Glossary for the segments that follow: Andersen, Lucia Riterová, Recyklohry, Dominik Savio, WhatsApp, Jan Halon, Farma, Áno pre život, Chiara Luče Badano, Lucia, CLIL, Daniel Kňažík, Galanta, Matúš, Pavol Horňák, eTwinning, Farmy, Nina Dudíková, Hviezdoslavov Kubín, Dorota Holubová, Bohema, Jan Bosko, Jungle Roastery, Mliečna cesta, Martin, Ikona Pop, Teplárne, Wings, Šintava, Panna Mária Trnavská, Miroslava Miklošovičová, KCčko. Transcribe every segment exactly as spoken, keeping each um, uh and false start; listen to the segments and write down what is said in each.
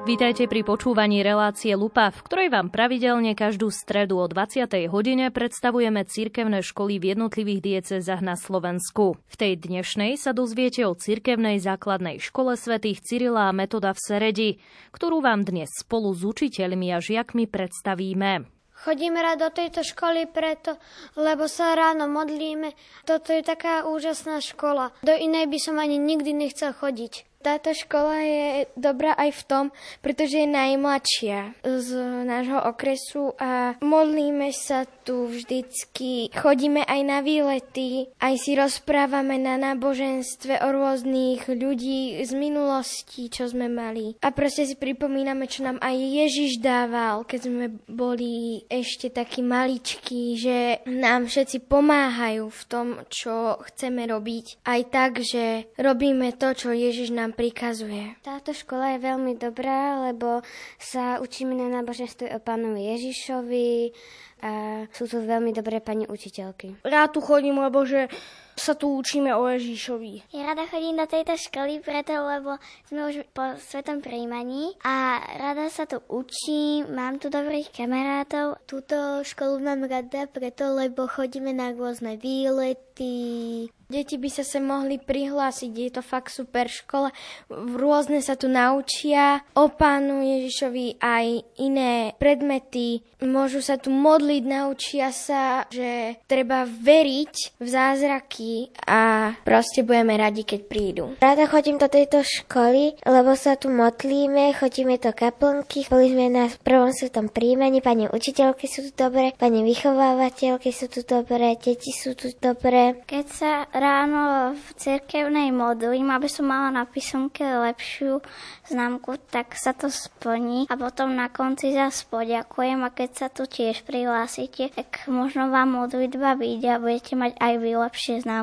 Vítajte pri počúvaní relácie Lupa, v ktorej vám pravidelne každú stredu o dvadsiatej hodine predstavujeme cirkevné školy v jednotlivých diecézach na Slovensku. V tej dnešnej sa dozviete o cirkevnej základnej škole svätých Cyrila a Metoda v Seredi, ktorú vám dnes spolu s učiteľmi a žiakmi predstavíme. Chodíme rád do tejto školy preto, lebo sa ráno modlíme. Toto je taká úžasná škola. Do inej by som ani nikdy nechcel chodiť. Táto škola je dobrá aj v tom, pretože je najmladšia z nášho okresu a modlíme sa tu vždycky. Chodíme aj na výlety, aj si rozprávame na náboženstve o rôznych ľudí z minulosti, čo sme mali. A proste si pripomíname, čo nám aj Ježiš dával, keď sme boli ešte takí maličkí, že nám všetci pomáhajú v tom, čo chceme robiť. Aj tak, že robíme to, čo Ježiš nám prikazuje. Táto škola je veľmi dobrá, lebo sa učíme na náboženstve o Pánu Ježišovi a sú tu veľmi dobré pani učiteľky. Rád tu chodím, lebo že sa tu učíme o Ježišovi. Ja rada chodím do tejto školy preto, lebo sme už po svetom prijímaní a rada sa tu učím, mám tu dobrých kamarátov. Túto školu mám rada preto, lebo chodíme na rôzne výlety. Deti by sa sem mohli prihlásiť, je to fakt super škola. Rôzne sa tu naučia o Pánu Ježišovi aj iné predmety. Môžu sa tu modliť, naučia sa, že treba veriť v zázraky, a proste budeme radi, keď prídu. Rada chodím do tejto školy, lebo sa tu modlíme, chodíme do kaplnky, boli sme na prvom svetom príjmaní, pani učiteľky sú tu dobré, pani vychovávateľky sú tu dobré, deti sú tu dobré. Keď sa ráno v cirkevnej modlím, aby som mala na písomke lepšiu známku, tak sa to splní a potom na konci zase poďakujem a keď sa tu tiež prihlásite, tak možno vám modlitba vyjde a budete mať aj vy lepšie známky.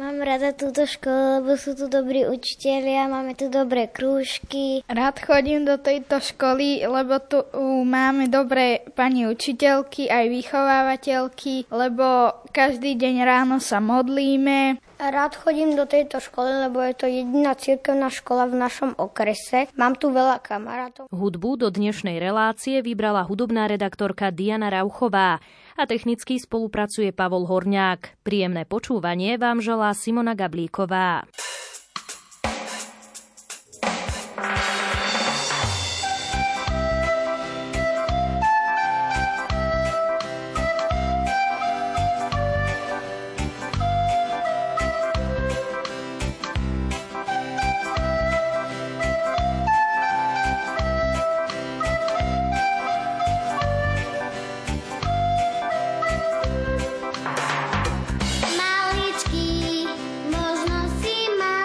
Mám rada túto školu, lebo sú tu dobrí učitelia, máme tu dobré krúžky. Rád chodím do tejto školy, lebo tu máme dobré pani učiteľky, aj vychovávateľky, lebo každý deň ráno sa modlíme. Rád chodím do tejto školy, lebo je to jediná cirkevná škola v našom okrese. Mám tu veľa kamarátov. Hudbu do dnešnej relácie vybrala hudobná redaktorka Diana Rauchová a technicky spolupracuje Pavol Horňák. Príjemné počúvanie vám želá Simona Gablíková. Maličký, možno si ma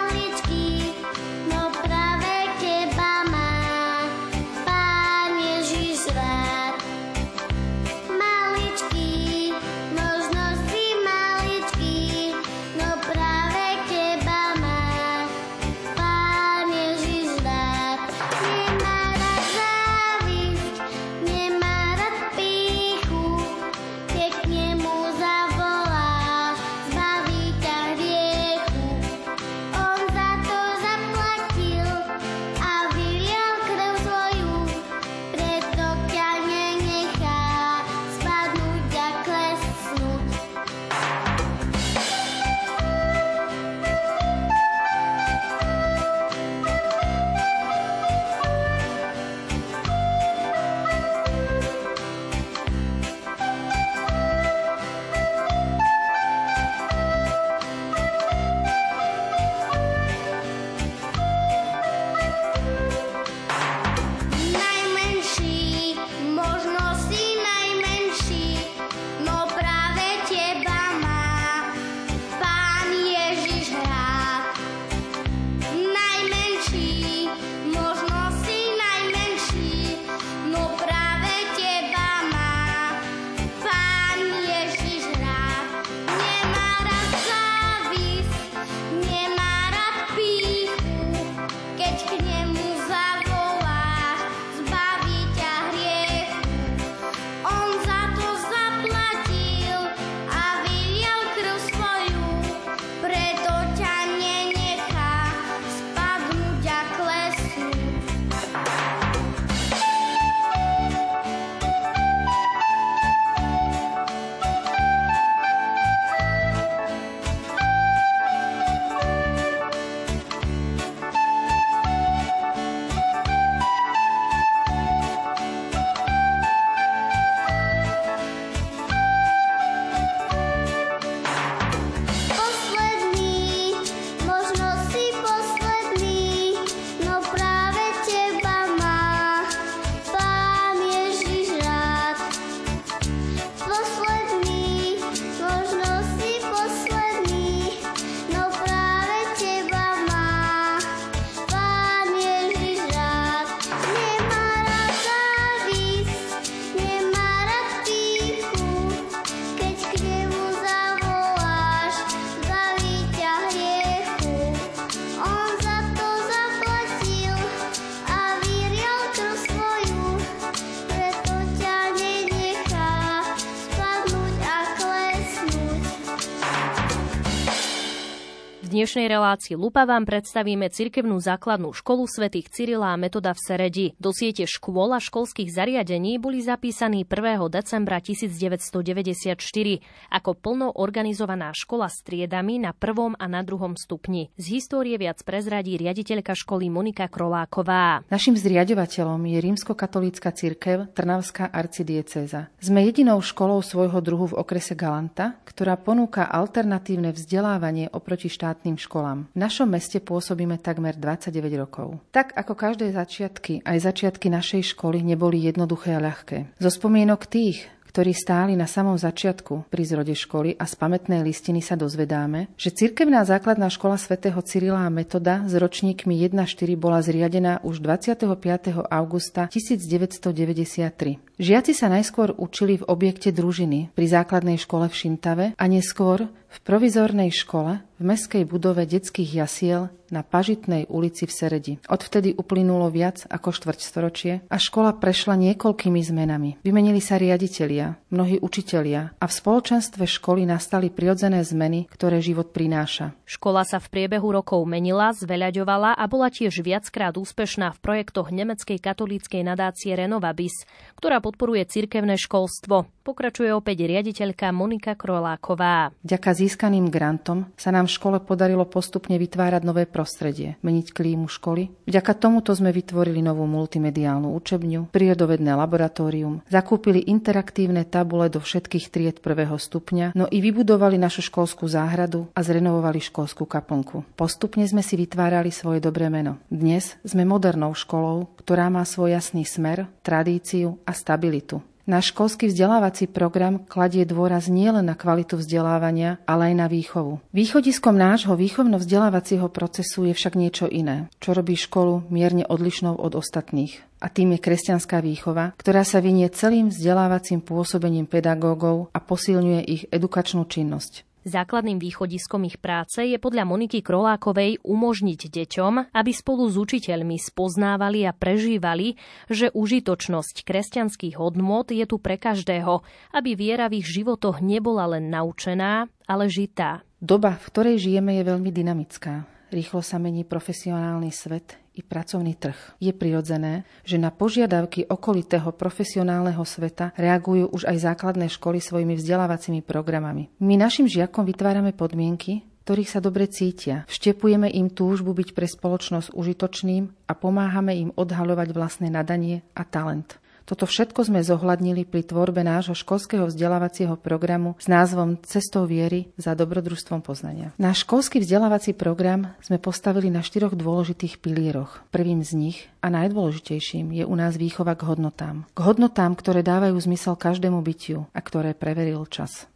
dnešnej relácii Lupa vám predstavíme cirkevnú základnú školu svätých Cyrila a Metoda v Seredi. Do siete škôl a školských zariadení boli zapísaní prvého decembra tisícdeväťstodeväťdesiatštyri ako plno organizovaná škola s triedami na prvom a na druhom stupni. Z histórie viac prezradí riaditeľka školy Monika Kroláková. Našim zriaďovateľom je rímskokatolícka cirkev Trnavská arcidiecéza. Sme jedinou školou svojho druhu v okrese Galanta, ktorá ponúka alternatívne vzdelávanie oproti štátnym školám. V našom meste pôsobíme takmer dvadsaťdeväť rokov. Tak ako každé začiatky, aj začiatky našej školy neboli jednoduché a ľahké. Zo spomienok tých, ktorí stáli na samom začiatku pri zrode školy a z pamätnej listiny sa dozvedáme, že cirkevná základná škola svätého Cyrila a Metoda s ročníkmi jeden štyri bola zriadená už dvadsiateho piateho augusta tisícdeväťstodeväťdesiattri. Žiaci sa najskôr učili v objekte družiny pri základnej škole v Šintave a neskôr v provizornej škole v mestskej budove detských jasiel na Pažitnej ulici v Seredi. Odvtedy uplynulo viac ako štvrťstoročie a škola prešla niekoľkými zmenami. Vymenili sa riaditelia, mnohí učitelia a v spoločenstve školy nastali prirodzené zmeny, ktoré život prináša. Škola sa v priebehu rokov menila, zveľaďovala a bola tiež viackrát úspešná v projektoch nemeckej katolíckej nadácie Renovabis, ktorá podporuje cirkevné školstvo. Pokračuje opäť riaditeľka Monika Kroláková. Vďaka získaným grantom sa nám v škole podarilo postupne vytvárať nové prostredie, meniť klímu školy. Vďaka tomuto sme vytvorili novú multimediálnu učebňu, prírodovedné laboratórium, zakúpili interaktívne tabule do všetkých tried prvého stupňa, no i vybudovali našu školskú záhradu a zrenovovali školskú kaplnku. Postupne sme si vytvárali svoje dobré meno. Dnes sme modernou školou, ktorá má svoj jasný smer, tradíciu a stabilitu. Náš školský vzdelávací program kladie dôraz nielen na kvalitu vzdelávania, ale aj na výchovu. Východiskom nášho výchovno-vzdelávacieho procesu je však niečo iné, čo robí školu mierne odlišnou od ostatných. A tým je kresťanská výchova, ktorá sa vinie celým vzdelávacím pôsobením pedagógov a posilňuje ich edukačnú činnosť. Základným východiskom ich práce je podľa Moniky Krolákovej umožniť deťom, aby spolu s učiteľmi spoznávali a prežívali, že užitočnosť kresťanských hodnôt je tu pre každého, aby viera v ich životoch nebola len naučená, ale žitá. Doba, v ktorej žijeme, je veľmi dynamická. Rýchlo sa mení profesionálny svet i pracovný trh. Je prirodzené, že na požiadavky okolitého profesionálneho sveta reagujú už aj základné školy svojimi vzdelávacími programami. My našim žiakom vytvárame podmienky, ktorých sa dobre cítia. Vštepujeme im túžbu byť pre spoločnosť užitočným a pomáhame im odhaľovať vlastné nadanie a talent. Toto všetko sme zohľadnili pri tvorbe nášho školského vzdelávacieho programu s názvom Cestou viery za dobrodružstvom poznania. Náš školský vzdelávací program sme postavili na štyroch dôležitých pilieroch. Prvým z nich a najdôležitejším je u nás výchova k hodnotám. K hodnotám, ktoré dávajú zmysel každému bytiu a ktoré preveril čas.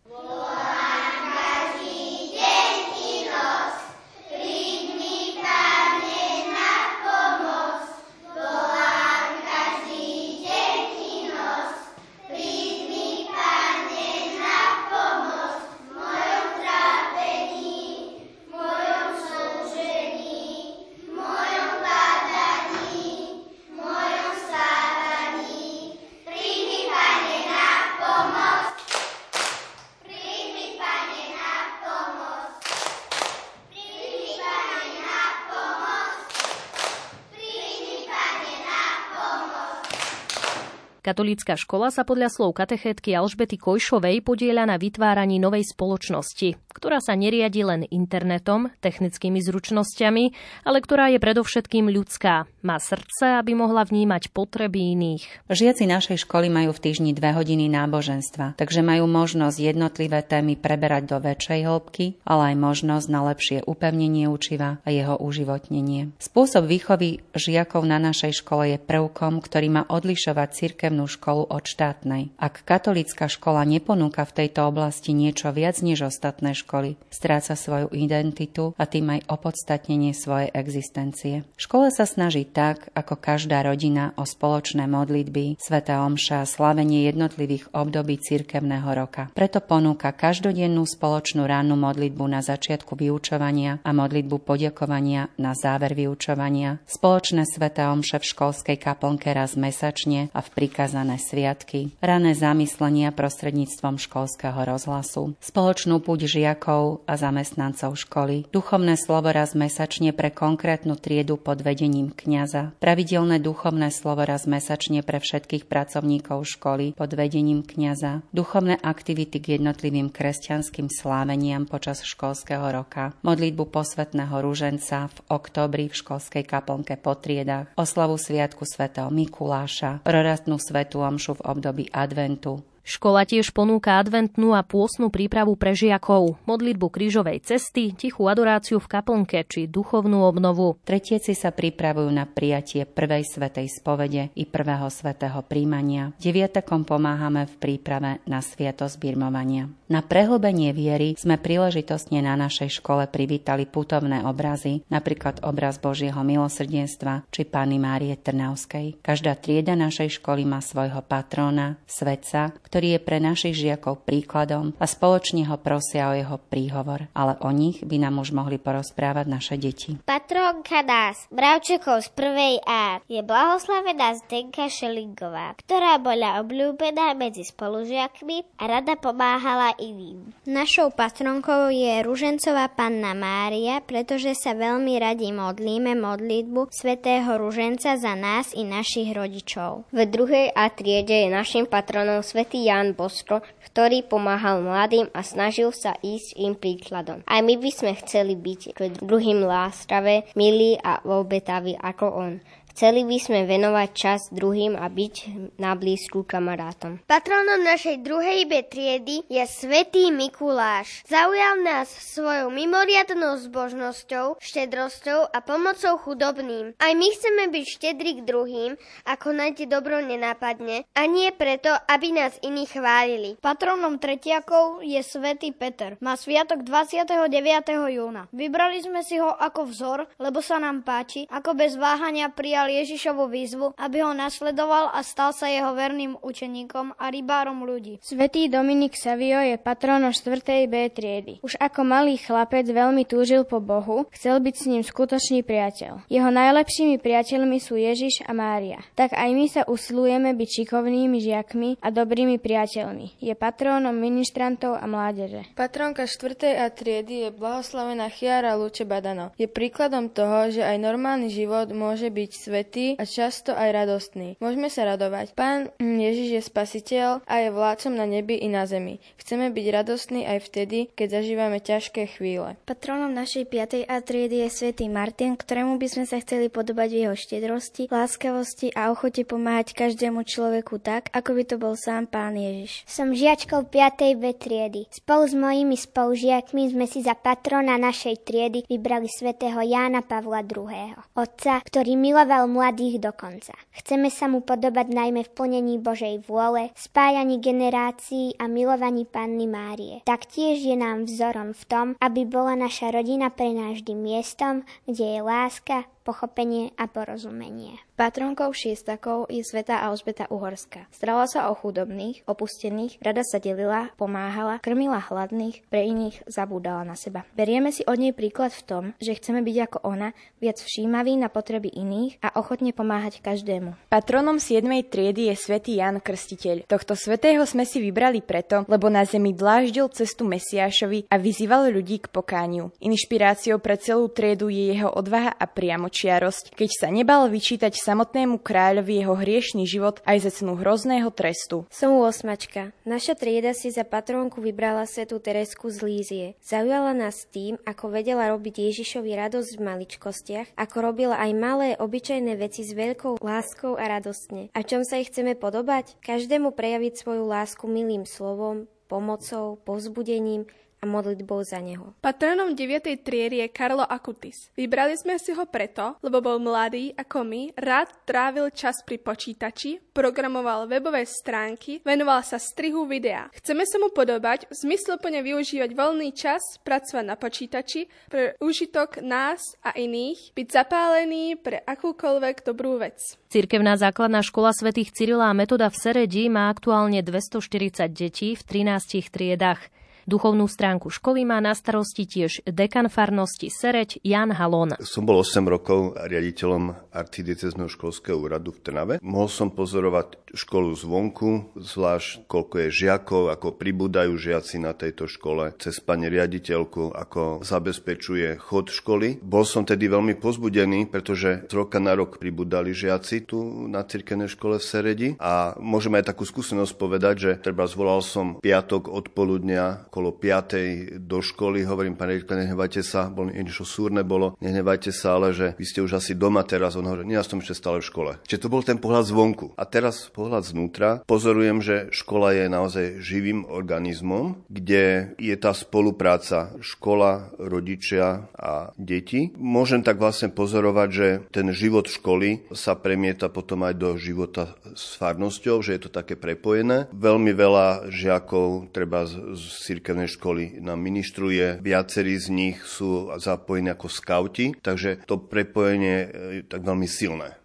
Katolícka škola sa podľa slov katechétky Alžbety Kojšovej podieľa na vytváraní novej spoločnosti, ktorá sa neriadi len internetom, technickými zručnosťami, ale ktorá je predovšetkým ľudská. Má srdce, aby mohla vnímať potreby iných. Žiaci našej školy majú v týždni dve hodiny náboženstva, takže majú možnosť jednotlivé témy preberať do väčšej hĺbky, ale aj možnosť na lepšie upevnenie učiva a jeho uživotnenie. Spôsob výchovy žiakov na našej škole je prvkom, ktorý má odlišovať cirkevnú školu od štátnej. Ak katolícka škola neponúka v tejto oblasti niečo viac než ostatné školy, stráca svoju identitu a tým aj opodstatnenie svojej existencie. Škola sa snaží tak, ako každá rodina, o spoločné modlitby, svätá omša a slavenie jednotlivých období cirkevného roka. Preto ponúka každodennú spoločnú rannú modlitbu na začiatku vyučovania a modlitbu poďakovania na záver vyučovania, spoločné svätá omše v školskej kaplnke raz mesačne a v príkaze zané sviatky, rané zamyslenia prostredníctvom školského rozhlasu, spoločnú púť žiakov žiakov a zamestnancov školy. Duchovné slovo raz mesačne pre konkrétnu triedu pod vedením kňaza. Pravidelné duchovné slovo raz mesačne pre všetkých pracovníkov školy pod vedením kňaza. Duchovné aktivity k jednotlivým kresťanským sláveniam počas školského roka. Modlitbu posvätného ruženca v októbri v školskej kaplnke po triedach. Oslavu sviatku svätého Mikuláša. Prorastnú svätú omšu v období adventu. Škola tiež ponúka adventnú a pôstnu prípravu pre žiakov, modlitbu krížovej cesty, tichú adoráciu v kaplnke či duchovnú obnovu. Tretiaci sa pripravujú na prijatie prvej svätej spovede i prvého svätého príjmania. Deviatakom pomáhame v príprave na sviatosť birmovania. Na prehlbenie viery sme príležitostne na našej škole privítali putovné obrazy, napríklad obraz Božieho milosrdenstva či Panny Márie Trnavskej. Každá trieda našej školy má svojho patróna, svätca, ktorý je pre našich žiakov príkladom a spoločne ho prosia o jeho príhovor, ale o nich by nám už mohli porozprávať naše deti. Patrónka nás, mravčekov z prvej A, je blahoslavená Zdenka Šelinková, ktorá bola obľúbená medzi spolužiakmi a rada pomáhala iným. Našou patrónkou je ružencová Panna Mária, pretože sa veľmi radi modlíme modlitbu svätého ruženca za nás i našich rodičov. V druhej A triede je našim patronom svätý Jan Bosko, ktorý pomáhal mladým a snažil sa ísť im príkladom. Aj my by sme chceli byť k druhým láskavé, milí a obetaví ako on. Chceli by sme venovať čas druhým a byť na blízku kamarátom. Patronom našej druhej B triedy je svätý Mikuláš. Zaujal nás svojou mimoriadnou zbožnosťou, štedrosťou a pomocou chudobným. Aj my chceme byť štedrí k druhým, ako konať dobro nenápadne, a nie preto, aby nás iní chválili. Patronom tretiakov je svätý Peter. Má sviatok dvadsiateho deviateho júna. Vybrali sme si ho ako vzor, lebo sa nám páči, ako bez váhania prijal Ježišovu výzvu, aby ho nasledoval a stal sa jeho verným učeníkom a rybárom ľudí. Svätý Dominik Savio je patronom štvrtej B triedy. Už ako malý chlapec veľmi túžil po Bohu, chcel byť s ním skutočný priateľ. Jeho najlepšími priateľmi sú Ježiš a Mária. Tak aj my sa usilujeme byť šikovnými žiakmi a dobrými priateľmi. Je patrónom ministrantov a mládeže. Patrónka štvrtej A triedy je blahoslavená Chiara Luče Badano. Je príkladom toho, že aj normálny život môže byť svetý a často aj radostný. Môžeme sa radovať. Pán Ježiš je spasiteľ a je vládcom na nebi i na zemi. Chceme byť radostní aj vtedy, keď zažívame ťažké chvíle. Patronom našej piatej A triedy je svätý Martin, ktorému by sme sa chceli podobať v jeho štedrosti, láskavosti a ochote pomáhať každému človeku tak, ako by to bol sám Pán Ježiš. Som žiačkou piatej B triedy. Spolu s mojimi spolužiakmi sme si za patrona našej triedy vybrali svätého Jána Pavla druhého. Otca, ktorý miloval mladých dokonca. Chceme sa mu podobať najmä v plnení Božej vôle, spájaní generácií a milovaní Panny Márie. Taktiež je nám vzorom v tom, aby bola naša rodina pre nás vždy miestom, kde je láska, pochopenie a porozumenie. Patronkou šiestakov je svätá Alžbeta Uhorská. Starala sa o chudobných, opustených, rada sa delila, pomáhala, krmila hladných, pre iných zabúdala na seba. Berieme si od nej príklad v tom, že chceme byť ako ona, viac všímaví na potreby iných a ochotne pomáhať každému. Patronom siedmej triedy je svätý Jan Krstiteľ. Tohto svätého sme si vybrali preto, lebo na zemi dláždil cestu Mesiášovi a vyzýval ľudí k pokániu. Inšpiráciou pre celú triedu je jeho odvaha a priamo čiarosť, keď sa nebal vyčítať samotnému kráľovi jeho hriešný život aj za cenu hrozného trestu. Som osmačka. Naša trieda si za patrónku vybrala svätú Terezku z Lízie. Zaujala nás tým, ako vedela robiť Ježišovi radosť v maličkostiach, ako robila aj malé obyčajné veci s veľkou láskou a radostne. A čom sa ich chceme podobať? Každému prejaviť svoju lásku milým slovom, pomocou, povzbudením a modlitbou za neho. Patronom deviatej triedy je Carlo Acutis. Vybrali sme si ho preto, lebo bol mladý ako my, rád trávil čas pri počítači, programoval webové stránky, venoval sa strihu videa. Chceme sa mu podobať, zmysluplne využívať voľný čas, pracovať na počítači pre úžitok nás a iných, byť zapálený pre akúkoľvek dobrú vec. Cirkevná základná škola svätých Cyrila a Metoda v Seredi má aktuálne dvestoštyridsať detí v trinástich triedách. Duchovnú stránku školy má na starosti tiež dekan farnosti Sereď Jan Halon. Som bol osem rokov riaditeľom arcidiecézneho školského úradu v Trnave. Mohol som pozorovať školu zvonku, zvlášť koľko je žiakov, ako pribúdajú žiaci na tejto škole, cez pani riaditeľku, ako zabezpečuje chod školy. Bol som tedy veľmi pozbudený, pretože z roka na rok pribúdali žiaci tu na cirkevnej škole v Seredi a môžeme aj takú skúsenosť povedať, že treba zvolal som piatok odpoludňa okolo piatej do školy, hovorím, pani riaditeľka, nehnevajte sa, bol niečo súrne bolo, nehnevajte sa, ale že vy ste už asi doma teraz, on hovorí, nie, ja som ešte stále v škole. Čiže to bol ten pohľad zvonku. A teraz pohľad znútra, pozorujem, že škola je naozaj živým organizmom, kde je tá spolupráca škola, rodičia a deti. Môžem tak vlastne pozorovať, že ten život školy sa premieta potom aj do života s farnosťou, že je to také prepojené. Veľmi veľa žiakov treba z, z cirkevnej školy nám ministruje, viacerí z nich sú zapojení ako skauti, takže to prepojenie je tak veľmi silné.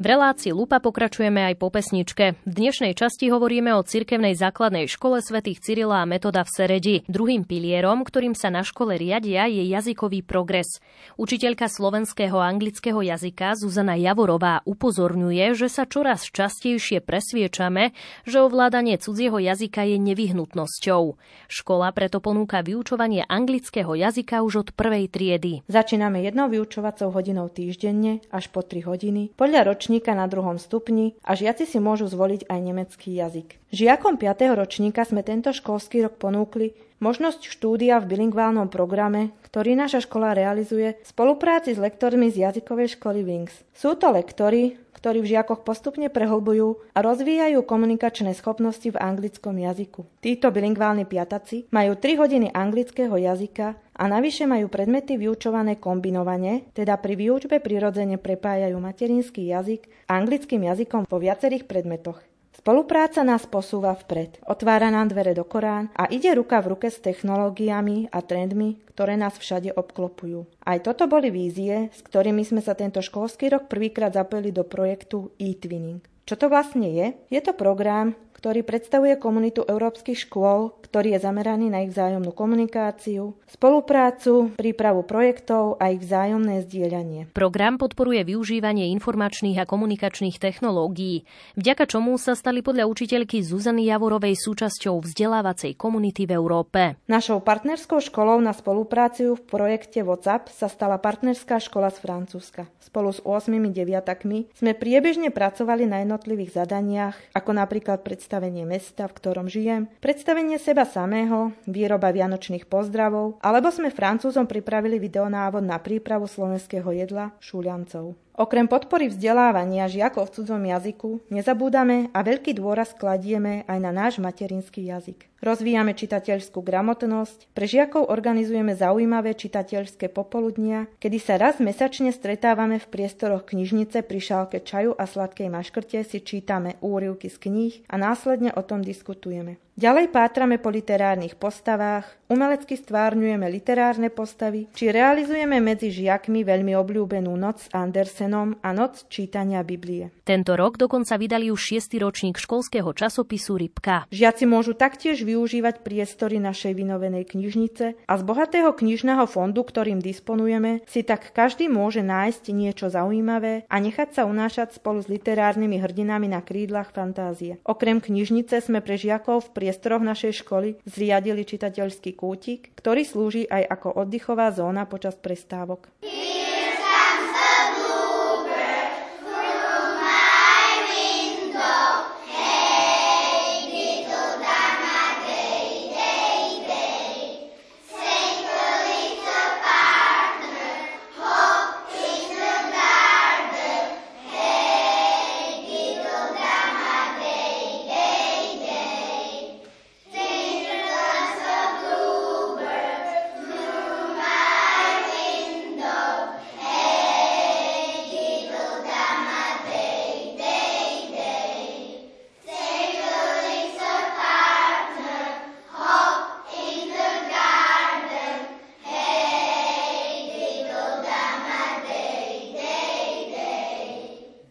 V relácii Lupa pokračujeme aj po pesničke. V dnešnej časti hovoríme o cirkevnej základnej škole svätých Cyrila a Metoda v Seredi. Druhým pilierom, ktorým sa na škole riadia, je jazykový progres. Učiteľka slovenského a anglického jazyka Zuzana Javorová upozorňuje, že sa čoraz častejšie presviečame, že ovládanie cudzieho jazyka je nevyhnutnosťou. Škola preto ponúka vyučovanie anglického jazyka už od prvej triedy. Začíname jednou vyučovacou hodinou týždenne až po tri hodiny. Podľa ročníka na druhom stupni a žiaci si môžu zvoliť aj nemecký jazyk. Žiakom piateho ročníka sme tento školský rok ponúkli možnosť štúdia v bilingválnom programe, ktorý naša škola realizuje v spolupráci s lektormi z jazykovej školy Wings. Sú to lektori, ktorí v žiakoch postupne prehlbujú a rozvíjajú komunikačné schopnosti v anglickom jazyku. Títo bilingválni piataci majú tri hodiny anglického jazyka a navyše majú predmety vyučované kombinovane, teda pri výučbe prirodzene prepájajú materinský jazyk a anglickým jazykom vo viacerých predmetoch. Spolupráca nás posúva vpred, otvára nám dvere do Korán a ide ruka v ruke s technológiami a trendmi, ktoré nás všade obklopujú. Aj toto boli vízie, s ktorými sme sa tento školský rok prvýkrát zapojili do projektu eTwinning. Čo to vlastne je? Je to program, ktorý predstavuje komunitu európskych škôl, ktorý je zameraný na ich vzájomnú komunikáciu, spoluprácu, prípravu projektov a ich vzájomné zdieľanie. Program podporuje využívanie informačných a komunikačných technológií, vďaka čomu sa stali podľa učiteľky Zuzany Javorovej súčasťou vzdelávacej komunity v Európe. Našou partnerskou školou na spolupráciu v projekte WhatsApp sa stala partnerská škola z Francúzska. Spolu s ôsmimi deviatakmi sme priebežne pracovali na jednotlivých zadaniach, ako napríklad predstavenie mesta, v ktorom žijem, predstavenie seba samého, výroba vianočných pozdravov, alebo sme Francúzom pripravili videonávod na prípravu slovenského jedla šúľancov. Okrem podpory vzdelávania žiakov v cudzom jazyku nezabúdame a veľký dôraz kladieme aj na náš materinský jazyk. Rozvíjame čitateľskú gramotnosť, pre žiakov organizujeme zaujímavé čitateľské popoludnia, kedy sa raz mesačne stretávame v priestoroch knižnice pri šálke čaju a sladkej maškrte, si čítame úryvky z kníh a následne o tom diskutujeme. Ďalej pátrame po literárnych postavách, umelecky stvárňujeme literárne postavy, či realizujeme medzi žiakmi veľmi obľúbenú Noc s Andersenom a Noc čítania Biblie. Tento rok dokonca vydali už šiesty ročník školského časopisu Rybka. Žiaci môžu taktiež využívať priestory našej vynovenej knižnice a z bohatého knižného fondu, ktorým disponujeme, si tak každý môže nájsť niečo zaujímavé a nechať sa unášať spolu s literárnymi hrdinami na krídlach fantázie. Okrem knižnice sme pre žiakov v priestoroch našej školy zriadili čitateľský kútik, ktorý slúži aj ako oddychová zóna počas prestávok.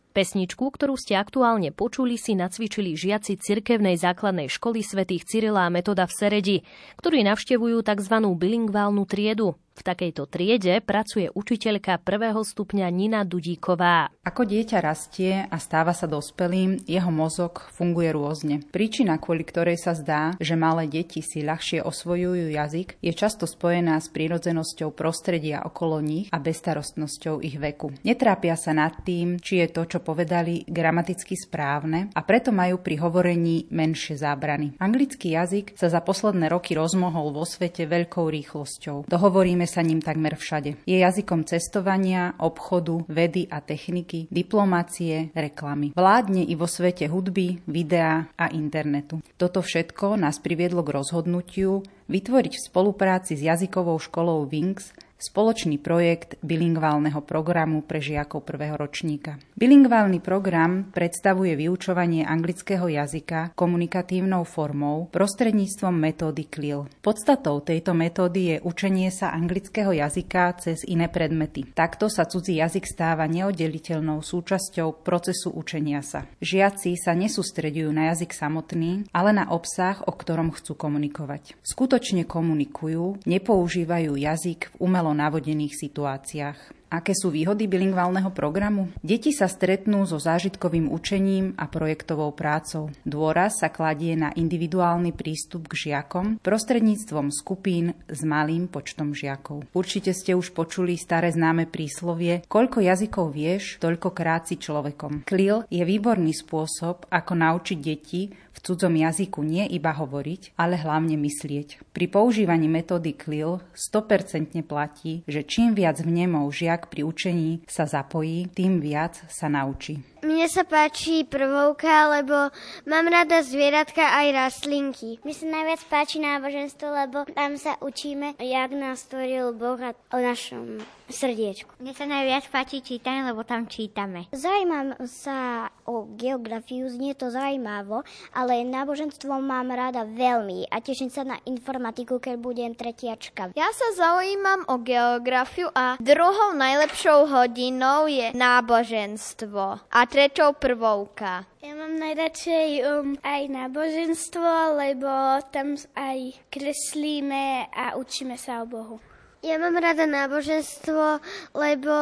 Pesničku, ktorú ste aktuálne počuli, si nacvičili žiaci cirkevnej základnej školy svätých Cyrila a Metoda v Seredi, ktorí navštevujú tzv. Bilingválnu triedu. V takejto triede pracuje učiteľka prvého stupňa Nina Dudíková. Ako dieťa rastie a stáva sa dospelým, jeho mozog funguje rôzne. Príčina, kvôli ktorej sa zdá, že malé deti si ľahšie osvojujú jazyk, je často spojená s prírodzenosťou prostredia okolo nich a bezstarostnosťou ich veku. Netrápia sa nad tým, či je to, čo povedali, gramaticky správne, a preto majú pri hovorení menšie zábrany. Anglický jazyk sa za posledné roky rozmohol vo svete veľkou rýchlosťou. Dohovoríme sa ním takmer všade. Je jazykom cestovania, obchodu, vedy a techniky, diplomácie, reklamy. Vládne i vo svete hudby, videa a internetu. Toto všetko nás priviedlo k rozhodnutiu vytvoriť v spolupráci s jazykovou školou Wings spoločný projekt bilingválneho programu pre žiakov prvého ročníka. Bilingválny program predstavuje vyučovanie anglického jazyka komunikatívnou formou prostredníctvom metódy C L I L. Podstatou tejto metódy je učenie sa anglického jazyka cez iné predmety. Takto sa cudzí jazyk stáva neoddeliteľnou súčasťou procesu učenia sa. Žiaci sa nesústreďujú na jazyk samotný, ale na obsah, o ktorom chcú komunikovať. Skutočne komunikujú, nepoužívajú jazyk v umelom návodených situáciách. Aké sú výhody bilingválneho programu? Deti sa stretnú so zážitkovým učením a projektovou prácou. Dôraz sa kladie na individuálny prístup k žiakom prostredníctvom skupín s malým počtom žiakov. Určite ste už počuli staré známe príslovie: koľko jazykov vieš, toľko krát si človekom. C L I L je výborný spôsob, ako naučiť deti v v cudzom jazyku nie iba hovoriť, ale hlavne myslieť. Pri používaní metódy C L I L sto percent platí, že čím viac vnemov žiak pri učení sa zapojí, tým viac sa naučí. Mne sa páči prvouka, lebo mám rada zvieratka aj rastlinky. Mne sa najviac páči náboženstvo, lebo tam sa učíme, jak nás stvoril Boh a o našom srdiečku. Mne sa najviac páči čítanie, lebo tam čítame. Zaujímam sa o geografiu, znie to zaujímavo, ale náboženstvo mám rada veľmi a teším sa na informatiku, keď budem tretiačka. Ja sa zaujímam o geografiu a druhou najlepšou hodinou je náboženstvo. A treťou prvouka. Ja mám najradšej um, aj náboženstvo, lebo tam aj kreslíme a učíme sa o Bohu. Ja mám rada náboženstvo, lebo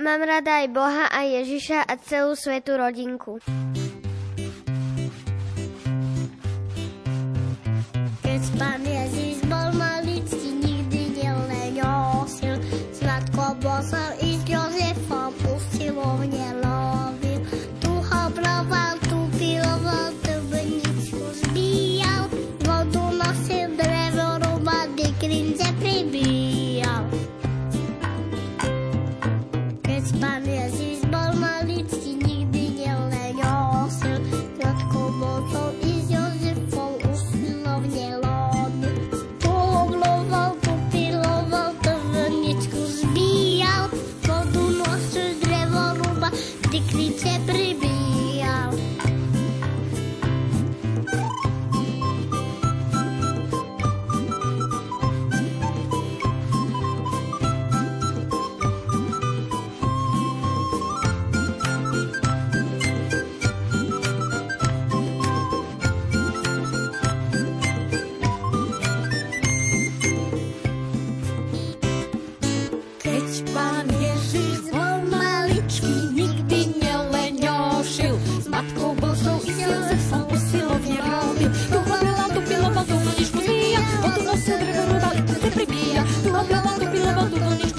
mám rada aj Boha a Ježiša a celú svätú rodinku. Keď Pán Ježiš bol maličký, nikdy neuležil, sladko bosal i s Jozefom usilovne lovil. Tu ho plaval, tu piloval, trbničku zbíjal, vodu nosil, drevo rúbal, k klince pribíjal. Pán Ježiš bol maličký, nikdy neuležil, sladkou bosou i s Jozefom usilovne lovil. Tu ho plaval, tu piloval, trvničku zbíjal, vodu nosil, drevo rúbal, k klince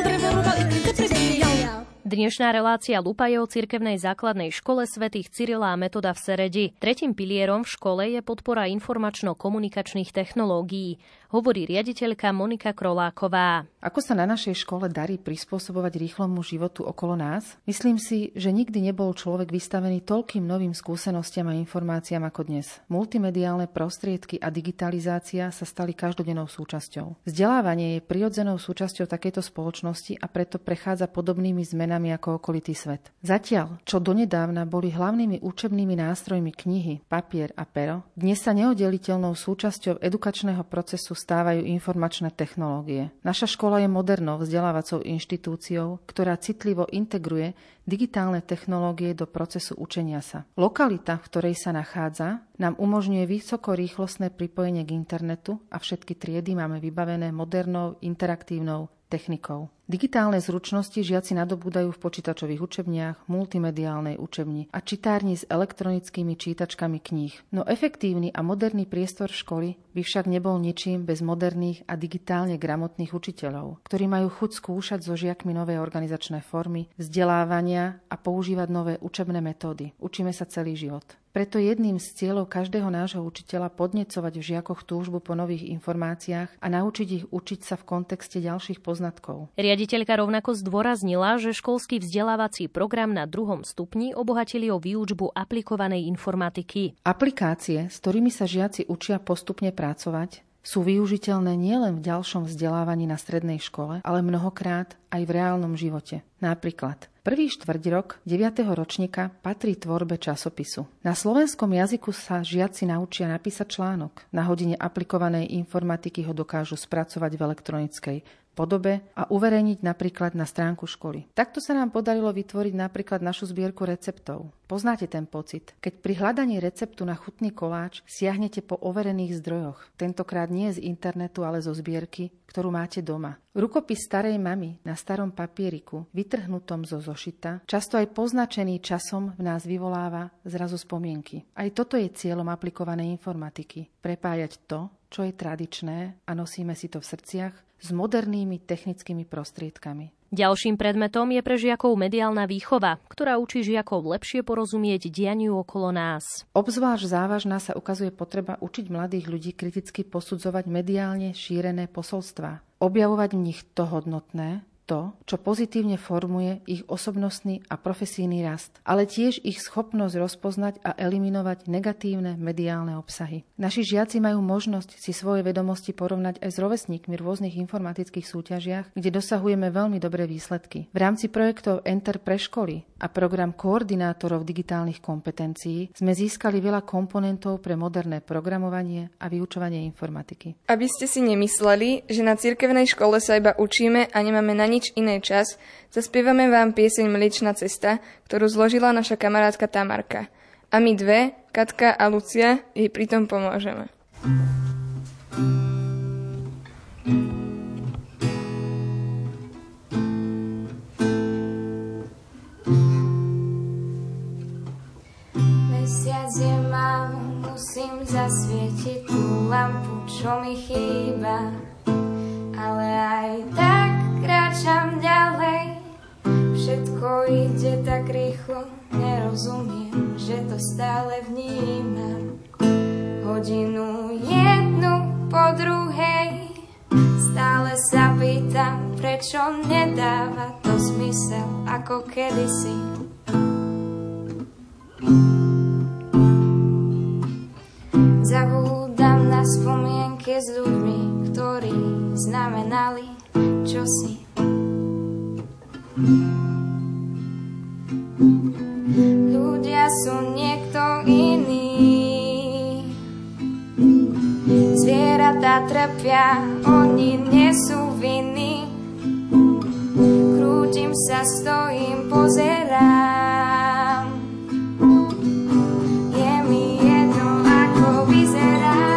pribíjal. Dnešná relácia Lupajov cirkevnej základnej škole svätých Cyrila a Metoda v Seredi. Tretím pilierom v škole je podpora informačno-komunikačných technológií, hovorí riaditeľka Monika Kroláková. Ako sa na našej škole darí prispôsobovať rýchlomu životu okolo nás? Myslím si, že nikdy nebol človek vystavený toľkým novým skúsenostiam a informáciám ako dnes. Multimediálne prostriedky a digitalizácia sa stali každodennou súčasťou. Vzdelávanie je prirodzenou súčasťou takejto spoločnosti a preto prechádza podobnými zmenami ako okolitý svet. Zatiaľ, čo donedávna boli hlavnými učebnými nástrojmi knihy, papier a pero, dnes sa neoddeliteľnou súčasťou edukačného procesu stávajú informačné technológie. Naša škola je modernou vzdelávacou inštitúciou, ktorá citlivo integruje digitálne technológie do procesu učenia sa. Lokalita, v ktorej sa nachádza, nám umožňuje vysokorýchlostné pripojenie k internetu a všetky triedy máme vybavené modernou, interaktívnou technikou. Digitálne zručnosti žiaci nadobúdajú v počítačových učebniach, multimediálnej učebni a čitárni s elektronickými čítačkami kníh. No efektívny a moderný priestor školy by však nebol ničím bez moderných a digitálne gramotných učiteľov, ktorí majú chuť skúšať so žiakmi nové organizačné formy, vzdelávania a používať nové učebné metódy. Učíme sa celý život. Preto jedným z cieľov každého nášho učiteľa podnecovať v žiakoch túžbu po nových informáciách a naučiť ich učiť sa v kontexte ďalších poznatkov. Riaditeľka rovnako zdôraznila, že školský vzdelávací program na druhom stupni obohatili o výučbu aplikovanej informatiky. Aplikácie, s ktorými sa žiaci učia postupne pracovať, sú využiteľné nielen v ďalšom vzdelávaní na strednej škole, ale mnohokrát aj v reálnom živote. Napríklad, prvý štvrťrok deviateho ročníka patrí tvorbe časopisu. Na slovenskom jazyku sa žiaci naučia napísať článok. Na hodine aplikovanej informatiky ho dokážu spracovať v elektronickej podobe a uverejniť napríklad na stránku školy. Takto sa nám podarilo vytvoriť napríklad našu zbierku receptov. Poznáte ten pocit, keď pri hľadaní receptu na chutný koláč siahnete po overených zdrojoch. Tentokrát nie z internetu, ale zo zbierky, ktorú máte doma. Rukopis starej mamy na starom papieriku, vytrhnutom zo zošita, často aj poznačený časom, v nás vyvoláva zrazu spomienky. Aj toto je cieľom aplikovanej informatiky. Prepájať to, čo je tradičné a nosíme si to v srdciach, s modernými technickými prostriedkami. Ďalším predmetom je pre žiakov mediálna výchova, ktorá učí žiakov lepšie porozumieť dianiu okolo nás. Obzvlášť závažná sa ukazuje potreba učiť mladých ľudí kriticky posudzovať mediálne šírené posolstvá. Objavovať v nich to hodnotné, to, čo pozitívne formuje ich osobnostný a profesijný rast, ale tiež ich schopnosť rozpoznať a eliminovať negatívne mediálne obsahy. Naši žiaci majú možnosť si svoje vedomosti porovnať aj s rovesníkmi v rôznych informatických súťažiach, kde dosahujeme veľmi dobré výsledky. V rámci projektov Enter pre školy a program koordinátorov digitálnych kompetencií sme získali veľa komponentov pre moderné programovanie a vyučovanie informatiky. Aby ste si nemysleli, že na cirkevnej škole sa iba učíme a nemáme na nič iné čas, zaspievame vám pieseň Mliečna cesta, ktorú zložila naša kamarátka Tamarka. A my dve, Katka a Lucia, jej pritom pomôžeme. Mesiac je málo, musím zasvietiť tú lampu, čo mi chýba. Ale aj tak kráčam ďalej, všetko ide tak rýchlo, nerozumiem, že to stále vnímam. Hodinu jednu po druhej, stále sa pýtam, prečo nedáva to zmysel ako kedysi. Zabúdam na spomienky s ľuďmi, ktorí znamenali čosi. Ľudia sú niekto iný, zvieratá trpia, oni nie sú vinní. Krútim sa, stojím, pozerám, je mi jedno, ako vyzerá.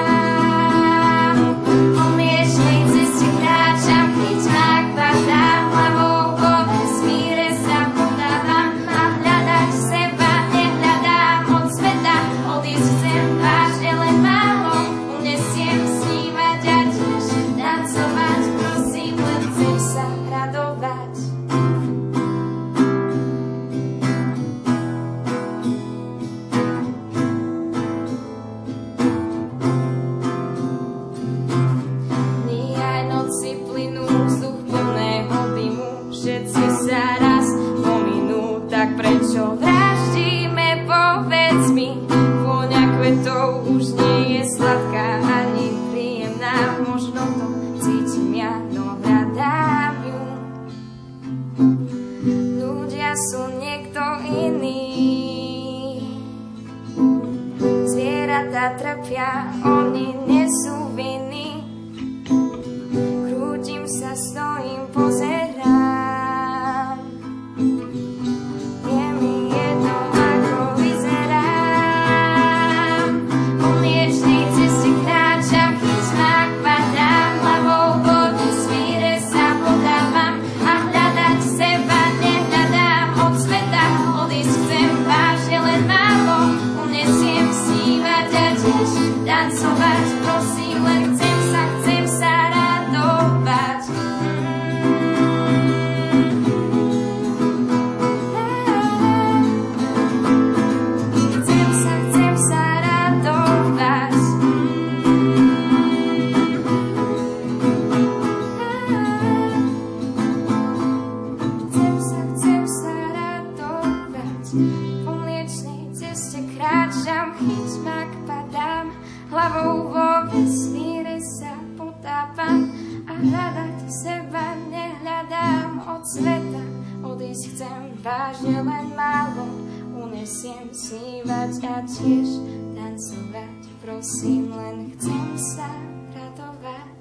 Trpia, oni nie sú vinní. Krútim sa, stojím, pozerám, je mi jedno, ako vyzerám. Po mliečnej ceste kráčam, chyzmák padám, hlavou vodu svíre sa podávam a hľadať seba nehľadám. Od sveta odísť chcem vážne, len málo unesiem snívať. Tancovať, prosím, len chcem sa, chcem sa radovať. Chcem sa, chcem sa radovať. Chcem sa, chcem sa radovať. Po mliečnej ceste kráčam, chyťmak padám, hlavou vo vesmíre sa potápam a hľadať seba nehľadám. Od sveta odísť chcem vážne, len málo unesiem, snívať a tiež tancovať. Prosím, len chcem sa radovať.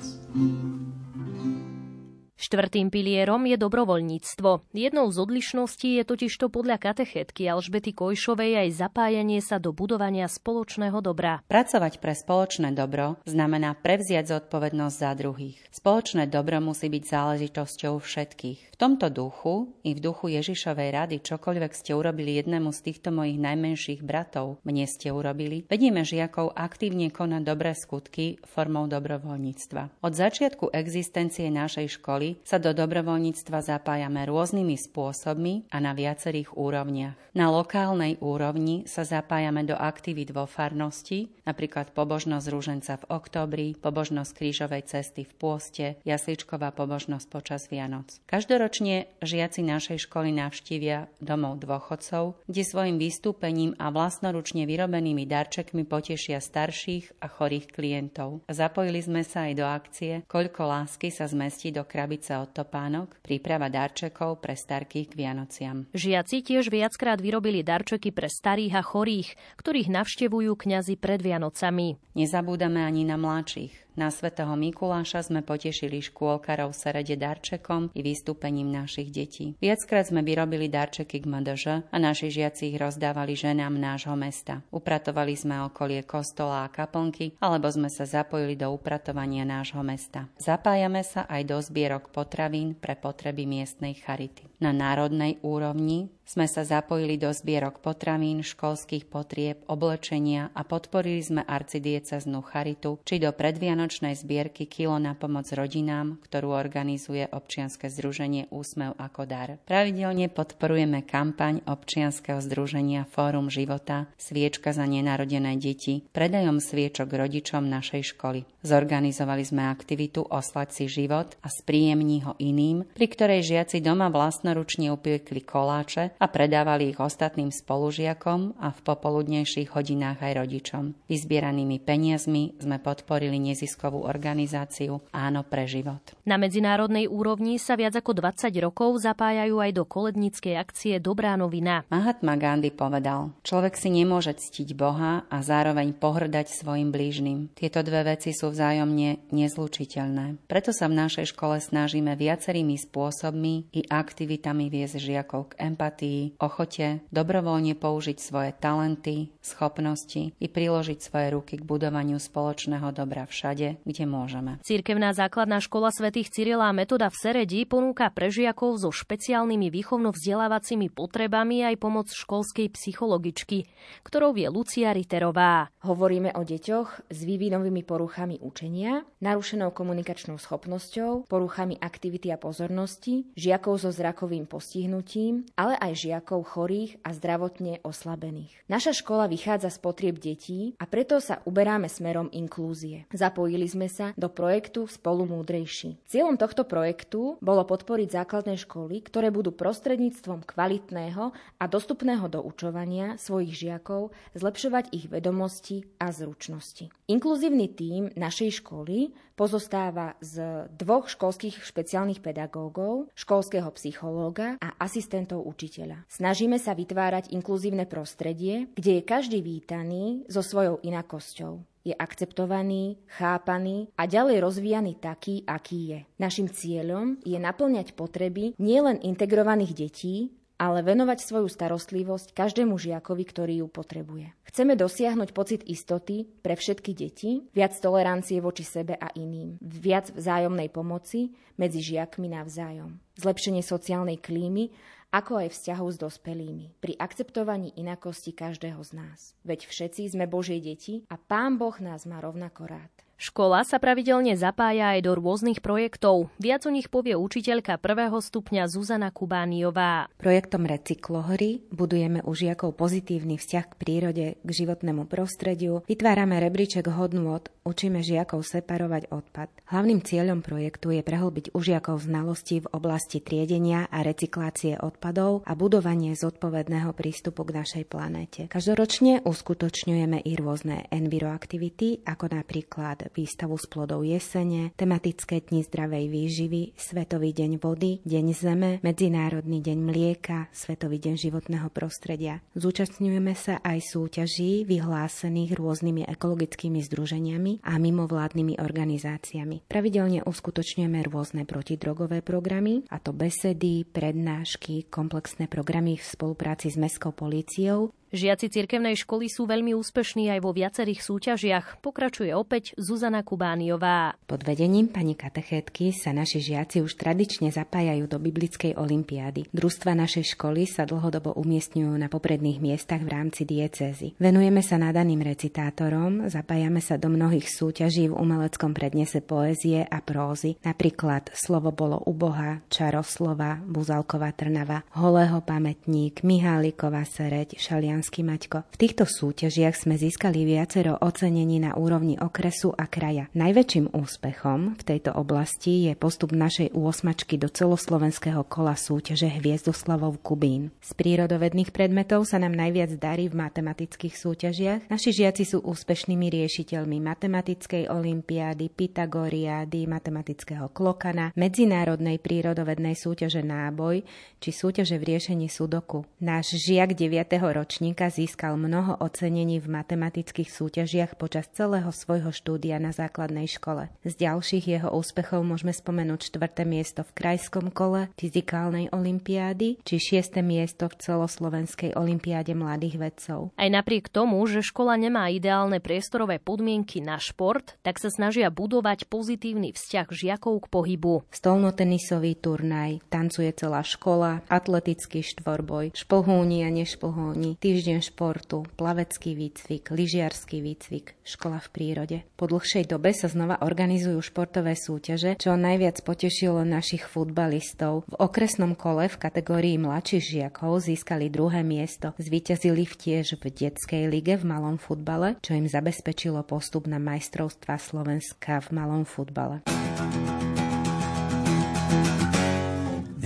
Štvrtým pilierom je dobrovoľníctvo. Jednou z odlišností je totižto podľa katechetky Alžbety Kojšovej aj zapájanie sa do budovania spoločného dobra. Pracovať pre spoločné dobro znamená prevziať zodpovednosť za druhých. Spoločné dobro musí byť záležitosťou všetkých. V tomto duchu i v duchu Ježišovej rady, čokoľvek ste urobili jednému z týchto mojich najmenších bratov, mne ste urobili, vedieme žiakov aktívne konať dobré skutky formou dobrovoľníctva. Od začiatku existencie našej školy cirkvi sa do dobrovoľníctva zapájame rôznymi spôsobmi a na viacerých úrovniach. Na lokálnej úrovni sa zapájame do aktivít vo farnosti, napríklad pobožnosť rúženca v októbri, pobožnosť krížovej cesty v pôste, jasličková pobožnosť počas Vianoc. Každoročne žiaci našej školy navštívia domov dôchodcov, kde svojim vystúpením a vlastnoručne vyrobenými darčekmi potešia starších a chorých klientov. Zapojili sme sa aj do akcie Koľko lásky sa zmestí do krabice od topánok, príprava darčekov pre starkých k Vianociam. Žiaci tiež viackrát vyrobili darčeky pre starých a chorých, ktorých navštevujú kňazi pred Vianocami. Nezabúdame ani na mladších. Na svätého Mikuláša sme potešili škôlkarov v Serede darčekom i vystúpením našich detí. Viackrát sme vyrobili darčeky k em dé žé a naši žiaci ich rozdávali ženám nášho mesta. Upratovali sme okolie kostola a kaplnky, alebo sme sa zapojili do upratovania nášho mesta. Zapájame sa aj do zbierok potravín pre potreby miestnej charity. Na národnej úrovni sme sa zapojili do zbierok potravín, školských potrieb, oblečenia a podporili sme arcidieceznú charitu či do predvianočnej zbierky kilo na pomoc rodinám, ktorú organizuje občianske združenie Úsmev ako dar. Pravidelne podporujeme kampaň občianskeho združenia Fórum života Sviečka za nenarodené deti predajom sviečok rodičom našej školy. Zorganizovali sme aktivitu Oslať si život a spríjemní ho iným, pri ktorej žiaci doma vlastnoručne upiekli koláče a predávali ich ostatným spolužiakom a v popoludnejších hodinách aj rodičom. Vyzbieranými peniazmi sme podporili neziskovú organizáciu Áno pre život. Na medzinárodnej úrovni sa viac ako dvadsať rokov zapájajú aj do koledníckej akcie Dobrá novina. Mahatma Gandhi povedal: človek si nemôže ctiť Boha a zároveň pohrdať svojim blížnym. Tieto dve veci sú vzájomne nezlučiteľné. Preto sa v našej škole snažíme viacerými spôsobmi i aktivitami viesť žiakov k empatii, ochote dobrovoľne použiť svoje talenty, schopnosti i priložiť svoje ruky k budovaniu spoločného dobra všade, kde môžeme. Cirkevná základná škola svätých Cyrila a Metoda v Seredi ponúka pre žiakov so špeciálnymi výchovno-vzdelávacími potrebami aj pomoc školskej psychologičky, ktorou je Lucia Riterová. Hovoríme o deťoch s vývinovými poruchami učenia, narušenou komunikačnou schopnosťou, poruchami aktivity a pozornosti, žiakov so zrakovým postihnutím, ale aj žiakov chorých a zdravotne oslabených. Naša škola vychádza z potrieb detí a preto sa uberáme smerom inklúzie. Zapojili sme sa do projektu Spolu múdrejší. Cieľom tohto projektu bolo podporiť základné školy, ktoré budú prostredníctvom kvalitného a dostupného doučovania svojich žiakov zlepšovať ich vedomosti a zručnosti. Inkluzívny tím našej školy pozostáva z dvoch školských špeciálnych pedagógov, školského psychológa a asistentov učiteľa. Snažíme sa vytvárať inkluzívne prostredie, kde je každý vítaný so svojou inakosťou. Je akceptovaný, chápaný a ďalej rozvíjaný taký, aký je. Naším cieľom je naplňať potreby nielen integrovaných detí, ale venovať svoju starostlivosť každému žiakovi, ktorý ju potrebuje. Chceme dosiahnuť pocit istoty pre všetky deti, viac tolerancie voči sebe a iným, viac vzájomnej pomoci medzi žiakmi navzájom, zlepšenie sociálnej klímy, ako aj vzťahov s dospelými, pri akceptovaní inakosti každého z nás. Veď všetci sme Božie deti a Pán Boh nás má rovnako rád. Škola sa pravidelne zapája aj do rôznych projektov. Viac o nich povie učiteľka prvého stupňa Zuzana Kubániová. Projektom Recyklohry budujeme u žiakov pozitívny vzťah k prírode, k životnému prostrediu, vytvárame rebríček hodnôt, učíme žiakov separovať odpad. Hlavným cieľom projektu je prehlbiť u žiakov znalosti v oblasti triedenia a recyklácie odpadov a budovanie zodpovedného prístupu k našej planéte. Každoročne uskutočňujeme i rôzne enviroaktivity, ako napríklad výstavu z plodov jesene, tematické dni zdravej výživy, Svetový deň vody, Deň zeme, Medzinárodný deň mlieka, Svetový deň životného prostredia. Zúčastňujeme sa aj súťaží vyhlásených rôznymi ekologickými združeniami a mimovládnymi organizáciami. Pravidelne uskutočňujeme rôzne protidrogové programy, a to besedy, prednášky, komplexné programy v spolupráci s mestskou políciou, Žiaci cirkevnej školy sú veľmi úspešní aj vo viacerých súťažiach, pokračuje opäť Zuzana Kubániová. Pod vedením pani katechétky sa naši žiaci už tradične zapájajú do biblickej olympiády. Družstva našej školy sa dlhodobo umiestňujú na popredných miestach v rámci diecézy. Venujeme sa nadaným recitátorom, zapájame sa do mnohých súťaží v umeleckom prednese poézie a prózy, napríklad Slovo bolo u Boha, Čaroslova, Buzalková Trnava, Holého pamätník, Mihálikova Sereď, Šalian Maťko. V týchto súťažiach sme získali viacero ocenení na úrovni okresu a kraja. Najväčším úspechom v tejto oblasti je postup našej ôsmačky do celoslovenského kola súťaže Hviezdoslavov Kubín. Z prírodovedných predmetov sa nám najviac darí v matematických súťažiach. Naši žiaci sú úspešnými riešiteľmi matematickej olympiády, Pythagoriády, matematického klokana, medzinárodnej prírodovednej súťaže Náboj či súťaže v riešení sudoku. Náš žiak deviateho ročníka získal mnoho ocenení v matematických súťažiach počas celého svojho štúdia na základnej škole. Z ďalších jeho úspechov môžeme spomenúť štvrté miesto v krajskom kole fyzikálnej olympiády či šieste miesto v celoslovenskej olympiáde mladých vedcov. Aj napriek tomu, že škola nemá ideálne priestorové podmienky na šport, tak sa snažia budovať pozitívny vzťah žiakov k pohybu. Stolnotenisový turnaj, tancuje celá škola, atletický štvorboj, šplhúni a nešplhúni, týždeň športu, plavecký výcvik, lyžiarsky výcvik, škola v prírode. Po dlhšej dobe sa znova organizujú športové súťaže, čo najviac potešilo našich futbalistov. V okresnom kole v kategórii mladších žiakov získali druhé miesto. Zvíťazili tiež v detskej lige v malom futbale, čo im zabezpečilo postup na majstrovstvá Slovenska v malom futbale.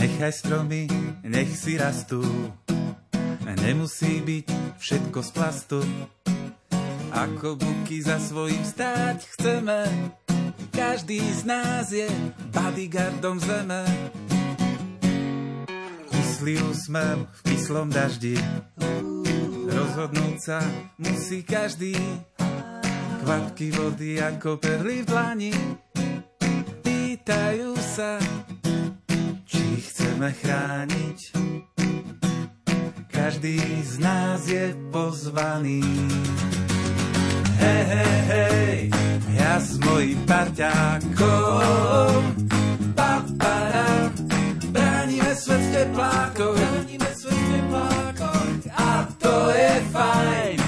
Nechaj stromy, nech si rastú. Nemusí byť všetko z plastu. Ako buky za svojím stáť chceme. Každý z nás je bodyguardom zeme. Kyslý úsmev v kyslom daždi. Rozhodnúť sa musí každý. Kvapky vody ako perly v dlani. Pýtajú sa, či chceme chrániť. Každý z nás je pozvaný. Hej, hej, hej, ja s mojím parťákom. Paparam, bránime svet v teplákoch. Bránime svet v teplákoch. A to je fajn.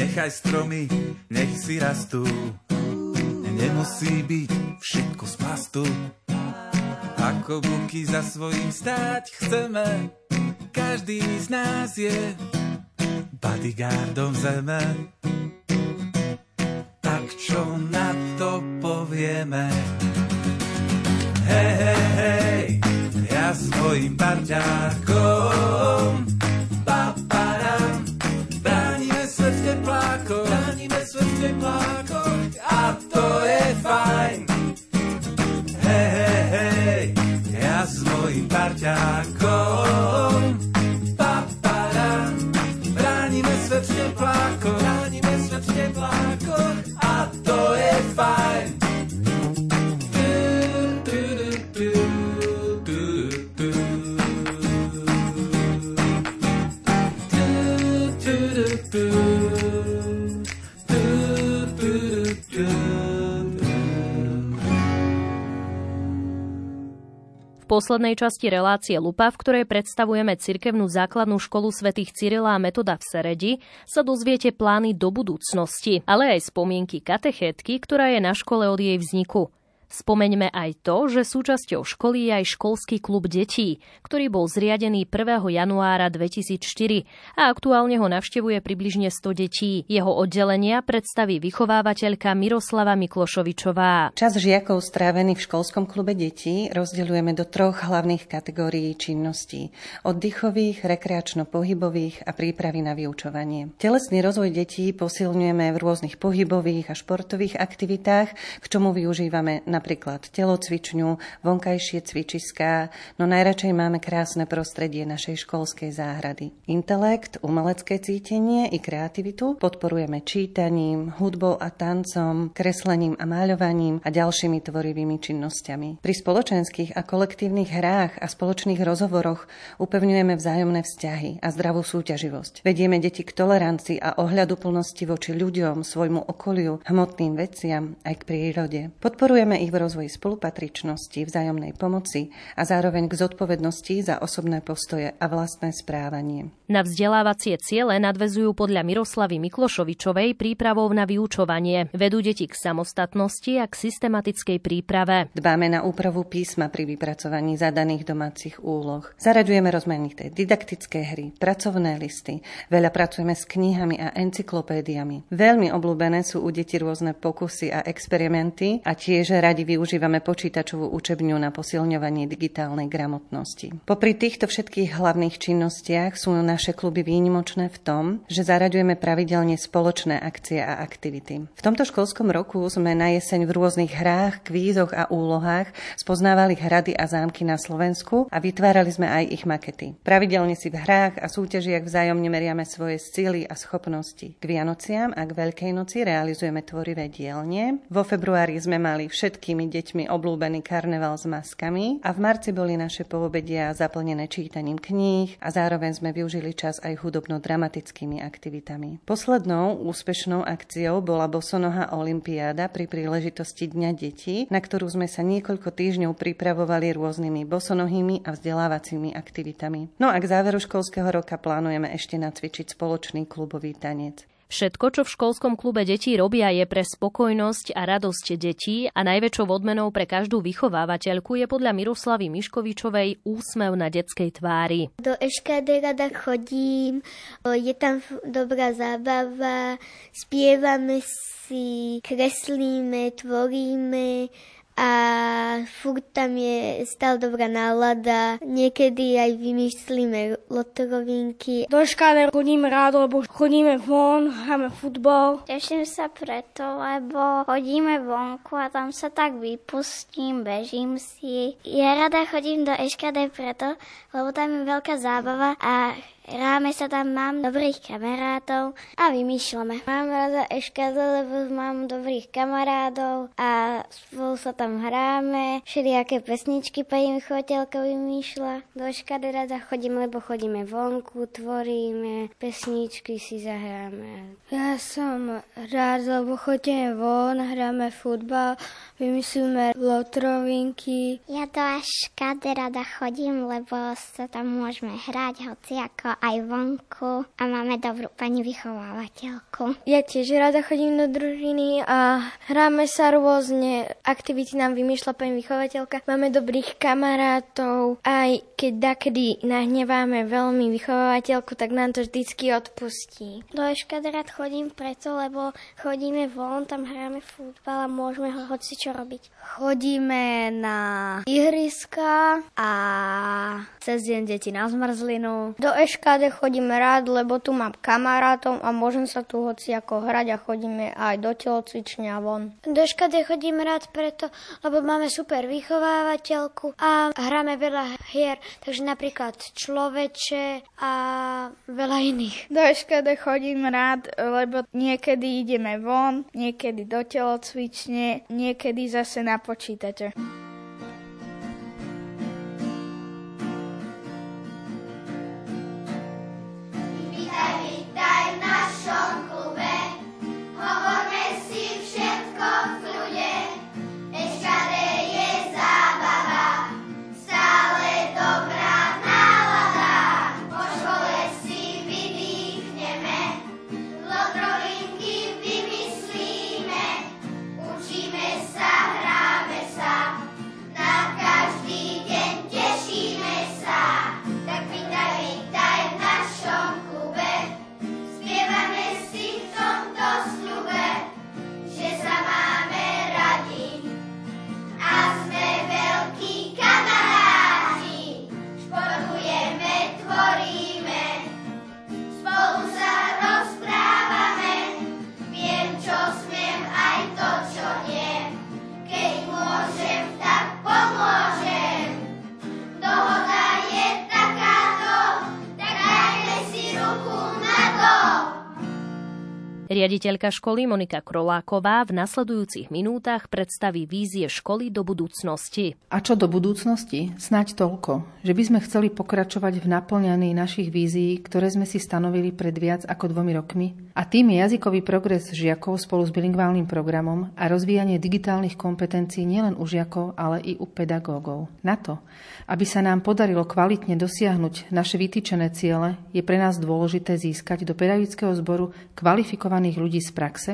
Nechaj stromy, nech si rastú. Nemusí byť všetko z plastu. Ako buky za svojím stáť chceme. Každý z nás je bodyguardom zeme. Tak čo na to povieme? Hej, hej, hej, ja s mojím parťákom. Paparam, bránime svet v teplákoch, bránime svet v teplákoch, a to je fajn. Hej, hej, hej, ja s mojím parťákom. Paparam, bránime svet v teplákoch, bránime svet v teplákoch, a to je fajn. V poslednej časti relácie Lupa, v ktorej predstavujeme cirkevnú základnú školu svätých Cyrila a Metoda v Seredi, sa dozviete plány do budúcnosti, ale aj spomienky katechétky, ktorá je na škole od jej vzniku. Spomeňme aj to, že súčasťou školy je aj školský klub detí, ktorý bol zriadený prvého januára dvetisícštyri a aktuálne ho navštevuje približne sto detí. Jeho oddelenia predstaví vychovávateľka Miroslava Miklošovičová. Čas žiakov strávený v školskom klube detí rozdeľujeme do troch hlavných kategórií činností: oddychových, rekreačno-pohybových a prípravy na vyučovanie. Telesný rozvoj detí posilňujeme v rôznych pohybových a športových aktivitách, k čomu využívame na napríklad telocvičňu, vonkajšie cvičiská, no najradšej máme krásne prostredie našej školskej záhrady. Intelekt, umelecké cítenie i kreativitu podporujeme čítaním, hudbou a tancom, kreslením a maľovaním a ďalšími tvorivými činnosťami. Pri spoločenských a kolektívnych hrách a spoločných rozhovoroch upevňujeme vzájomné vzťahy a zdravú súťaživosť. Vedieme deti k tolerancii a ohľaduplnosti voči ľuďom, svojmu okoliu, hmotným veciam aj k prírode. Podporujeme ich v rozvoji spolupatričnosti, vzájomnej pomoci a zároveň k zodpovednosti za osobné postoje a vlastné správanie. Na vzdelávacie ciele nadväzujú podľa Miroslavy Miklošovičovej prípravou na vyučovanie. Vedú deti k samostatnosti a k systematickej príprave. Dbáme na úpravu písma pri vypracovaní zadaných domácich úloh. Zaraďujeme rozmanité didaktické hry, pracovné listy. Veľa pracujeme s knihami a encyklopédiami. Veľmi obľúbené sú u detí rôzne pokusy a experimenty a tiež radi využívame počítačovú učebňu na posilňovanie digitálnej gramotnosti. Popri týchto všetkých hlavných činnostiach sú naše kluby výnimočné v tom, že zaraďujeme pravidelne spoločné akcie a aktivity. V tomto školskom roku sme na jeseň v rôznych hrách, kvízoch a úlohách spoznávali hrady a zámky na Slovensku a vytvárali sme aj ich makety. Pravidelne si v hrách a súťažiach vzájomne meriame svoje síly a schopnosti. K Vianociam a k Veľkej noci realizujeme tvorivé dielne. Vo februári sme mali všetkými deťmi obľúbený karneval s maskami a v marci boli naše poobedia zaplnené čítaním kníh a zároveň sme využili čas aj hudobno-dramatickými aktivitami. Poslednou úspešnou akciou bola bosonoha olympiáda pri príležitosti Dňa detí, na ktorú sme sa niekoľko týždňov pripravovali rôznymi bosonohými a vzdelávacími aktivitami. No a k záveru školského roka plánujeme ešte nacvičiť spoločný klubový tanec. Všetko, čo v školskom klube detí robia, je pre spokojnosť a radosť detí a najväčšou odmenou pre každú vychovávateľku je podľa Miroslavy Miškovičovej úsmev na detskej tvári. Do eškády rada chodím, je tam dobrá zábava, spievame si, kreslíme, tvoríme a furt tam je stále dobrá nálada. Niekedy aj vymýšľame lotorovinky. Do škály chodím rád, lebo chodíme von, hráme futbal. Teším sa preto, lebo chodíme vonku a tam sa tak vypustím, bežím si. Ja rada chodím do eškády preto, lebo tam je veľká zábava a hráme sa tam, mám dobrých kamarátov a vymýšľame. Mám rada eškádu, lebo mám dobrých kamarátov a spolu sa tam hráme. Všelijaké pesničky pani vychovateľka vymýšľa. Do eškády rada chodím, lebo chodíme vonku, tvoríme, pesničky si zahráme. Ja som rád, lebo chodíme von, hráme futbal, vymyslíme lotrovinky. Ja do eškády rada chodím, lebo sa tam môžeme hrať hociako aj vonku a máme dobrú pani vychovávateľku. Ja tiež rada chodím do družiny a hráme sa rôzne. Aktivity nám vymýšľa pani vychovateľka. Máme dobrých kamarátov. Aj keď dakedy nahneváme veľmi vychovávateľku, tak nám to vždycky odpustí. Do eškády rád chodím preto, lebo chodíme von, tam hráme futbal a môžeme hoci čo robiť. Chodíme na ihriska a cez deň deti na zmrzlinu. Do eškády chodím rád, lebo tu mám kamarátov a môžem sa tu hoci ako hrať a chodíme aj do telocvične a von. Do škade chodím rád preto, lebo máme super vychovávateľku a hráme veľa hier, takže napríklad človeče a veľa iných. Do škade chodím rád, lebo niekedy ideme von, niekedy do telocvične, niekedy zase na počítače. Sa hráme sa Riaditeľka školy Monika Kroláková v nasledujúcich minútach predstaví vízie školy do budúcnosti. A čo do budúcnosti? Snáď toľko, že by sme chceli pokračovať v naplňaní našich vízií, ktoré sme si stanovili pred viac ako dvomi rokmi. A tým je jazykový progres žiakov spolu s bilingválnym programom a rozvíjanie digitálnych kompetencií nielen u žiakov, ale i u pedagógov. Na to, aby sa nám podarilo kvalitne dosiahnuť naše vytýčené ciele, je pre nás dôležité získať do pedagogického zboru kvalifikovaných ľudí z praxe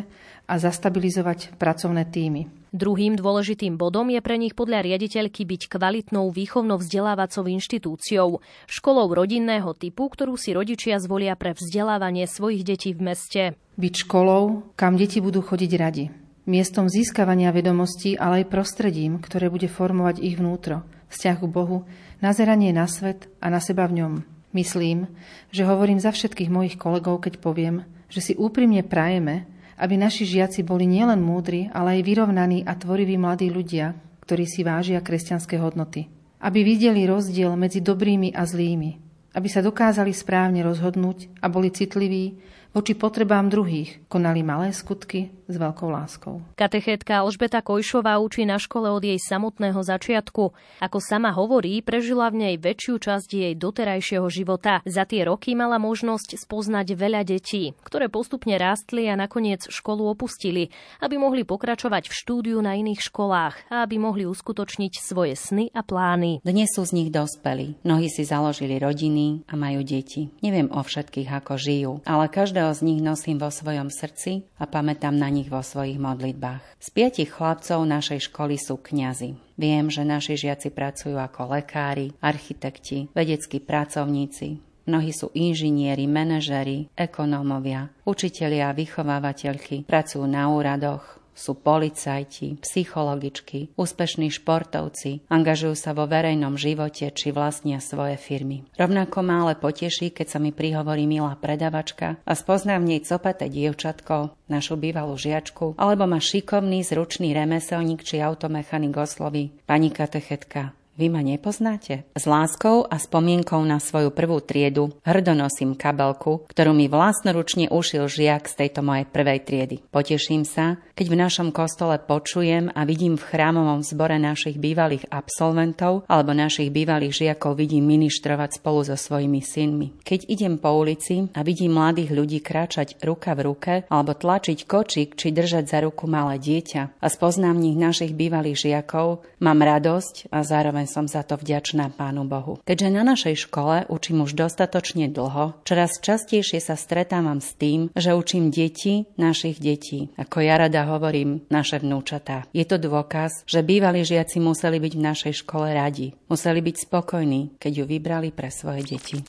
a zastabilizovať pracovné tímy. Druhým dôležitým bodom je pre nich podľa riaditeľky byť kvalitnou výchovno-vzdelávacou inštitúciou, školou rodinného typu, ktorú si rodičia zvolia pre vzdelávanie svojich detí v meste. Byť školou, kam deti budú chodiť radi. Miestom získavania vedomostí, ale aj prostredím, ktoré bude formovať ich vnútro, vzťah k Bohu, nazeranie na svet a na seba v ňom. Myslím, že hovorím za všetkých mojich kolegov, keď poviem, že si úprimne prajeme, aby naši žiaci boli nielen múdri, ale aj vyrovnaní a tvoriví mladí ľudia, ktorí si vážia kresťanské hodnoty. Aby videli rozdiel medzi dobrými a zlými. Aby sa dokázali správne rozhodnúť a boli citliví voči potrebám druhých, konali malé skutky s veľkou láskou. Katechétka Alžbeta Kojšová učí na škole od jej samotného začiatku. Ako sama hovorí, prežila v nej väčšiu časť jej doterajšieho života. Za tie roky mala možnosť spoznať veľa detí, ktoré postupne rástli a nakoniec školu opustili, aby mohli pokračovať v štúdiu na iných školách a aby mohli uskutočniť svoje sny a plány. Dnes sú z nich dospelí. Mnohí si založili rodiny a majú deti. Neviem o všetkých, ako žijú, ale každého z nich nosím vo svojom srdci a pamätám na nich vo svojich modlitbách. Z piatich chlapcov našej školy sú kňazi. Viem, že naši žiaci pracujú ako lekári, architekti, vedeckí pracovníci. Mnohí sú inžinieri, manažeri, ekonómovia, učitelia a vychovávateľky, pracujú na úradoch. Sú policajti, psychologičky, úspešní športovci, angažujú sa vo verejnom živote či vlastnia svoje firmy. Rovnako ma ale poteší, keď sa mi prihovorí milá predavačka a spoznám v nej copaté dievčatko, našu bývalú žiačku, alebo ma šikovný, zručný remeselník či automechanik osloví. Pani katechetka, vy ma nepoznáte? S láskou a spomienkou na svoju prvú triedu hrdo nosím kabelku, ktorú mi vlastnoručne ušil žiak z tejto mojej prvej triedy. Poteším sa, keď v našom kostole počujem a vidím v chrámovom zbore našich bývalých absolventov alebo našich bývalých žiakov vidím ministrovať spolu so svojimi synmi. Keď idem po ulici a vidím mladých ľudí kráčať ruka v ruke alebo tlačiť kočík či držať za ruku malé dieťa a spoznám v nich našich bývalých žiakov, mám radosť a zároveň som za to vďačná Pánu Bohu. Keďže na našej škole učím už dostatočne dlho, čoraz častejšie sa stretávam s tým, že učím deti našich detí. Ako ja rada hovorím, naše vnúčatá. Je to dôkaz, že bývalí žiaci museli byť v našej škole radi. Museli byť spokojní, keď ju vybrali pre svoje deti.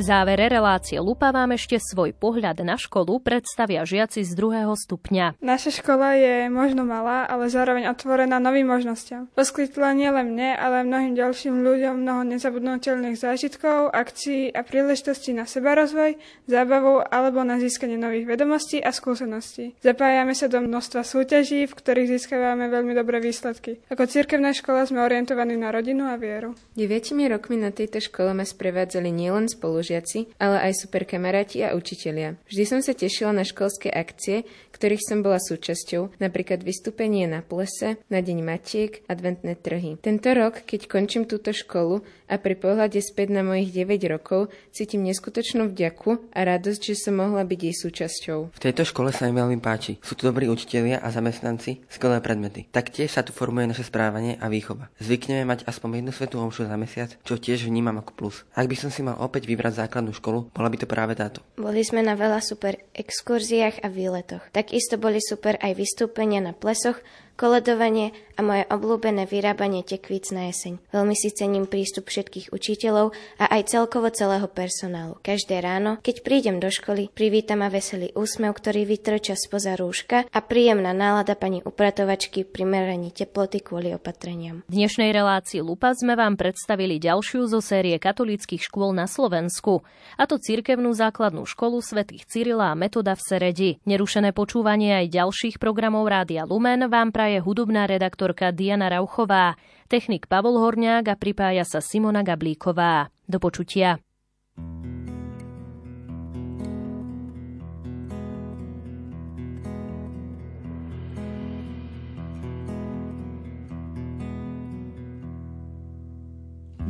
V závere relácie Lupa vám ešte svoj pohľad na školu predstavia žiaci z druhého stupňa. Naša škola je možno malá, ale zároveň otvorená novým možnostiam. Poskytla nielen mne, ale mnohým ďalším ľuďom mnoho nezabudnutelných zážitkov, akcií a príležitostí na sebarozvoj, zábavu alebo na získanie nových vedomostí a skúseností. Zapájame sa do množstva súťaží, v ktorých získavame veľmi dobré výsledky. Ako cirkevná škola sme orientovaní na rodinu a vieru. Deviatimi rokmi na tejto škole ma sprevádzali nielen spolu žiaci, ale aj super kamaráti a učitelia. Vždy som sa tešila na školské akcie, ktorých som bola súčasťou, napríklad vystúpenie na plese, na deň matiek, adventné trhy. Tento rok, keď končím túto školu a pri pohľade späť na mojich deväť rokov, cítim neskutočnú vďaku a radosť, že som mohla byť jej súčasťou. V tejto škole sa mi veľmi páči. Sú tu dobrí učitelia a zamestnanci, skvelé predmety. Taktiež sa tu formuje naše správanie a výchova. Zvykneme mať aspoň jednu svätú omšu za mesiac, čo tiež vnímam ako plus. Ak by som si mal opäť vybrať základnú školu, bola by to práve táto. Boli sme na veľa super exkurziách a výletoch. Takisto boli super aj vystúpenia na plesoch, koledovanie a moje obľúbené vyrábanie tekvíc na jeseň. Veľmi si cením prístup všetkých učiteľov a aj celkovo celého personálu. Každé ráno, keď prídem do školy, privítam ma veselý úsmev, ktorý vytrča spoza rúška, a príjemná nálada pani upratovačky pri meraní teploty kvôli opatreniam. V dnešnej relácii Lupa sme vám predstavili ďalšiu zo série katolíckych škôl na Slovensku, a to cirkevnú základnú školu svätých Cyrila a Metoda v Seredi. Nerušené počúvanie aj ďalších programov Rádia Lumen vám praje hudobná redaktorka Diana Rauchová, technik Pavol Horňák a pripája sa Simona Gablíková. Do počutia.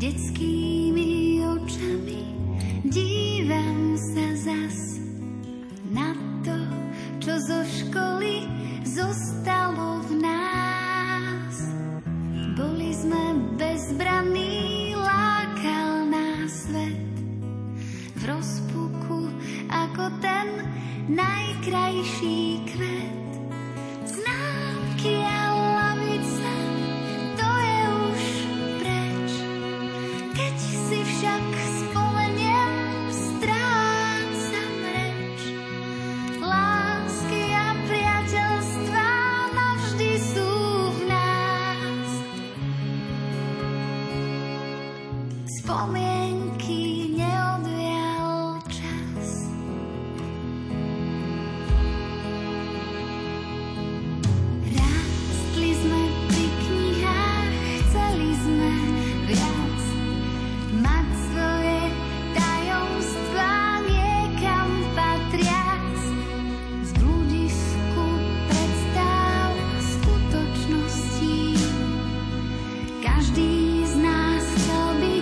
Detskými očami dívam sa zas na to, čo zo školy zostalo v nás. Boli sme bezbranní, lákal nás svet v rozpuku ako ten najkrajší kvet. Známky a lavice, to je už preč, keď si však spomienky neodvial čas. Rástli sme pri knihách, chceli sme viac, mať svoje tajomstvá niekam patriac. Z bludisku predstáv skutočností každý z nás chcel byť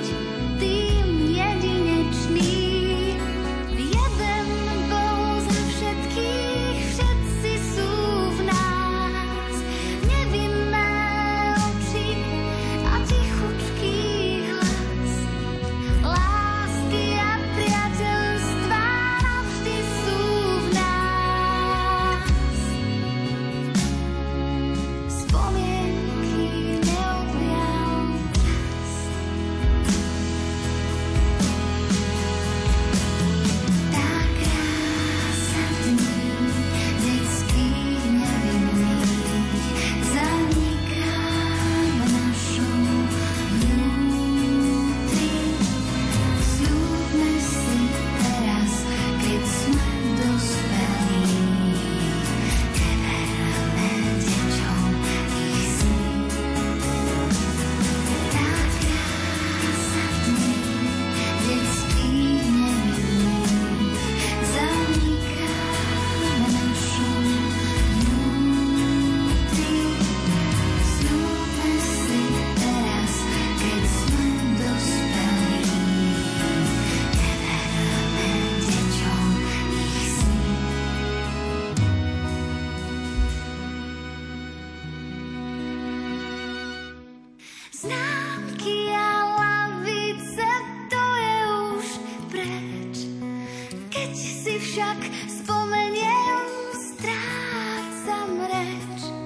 však spomeniem, strácam reč.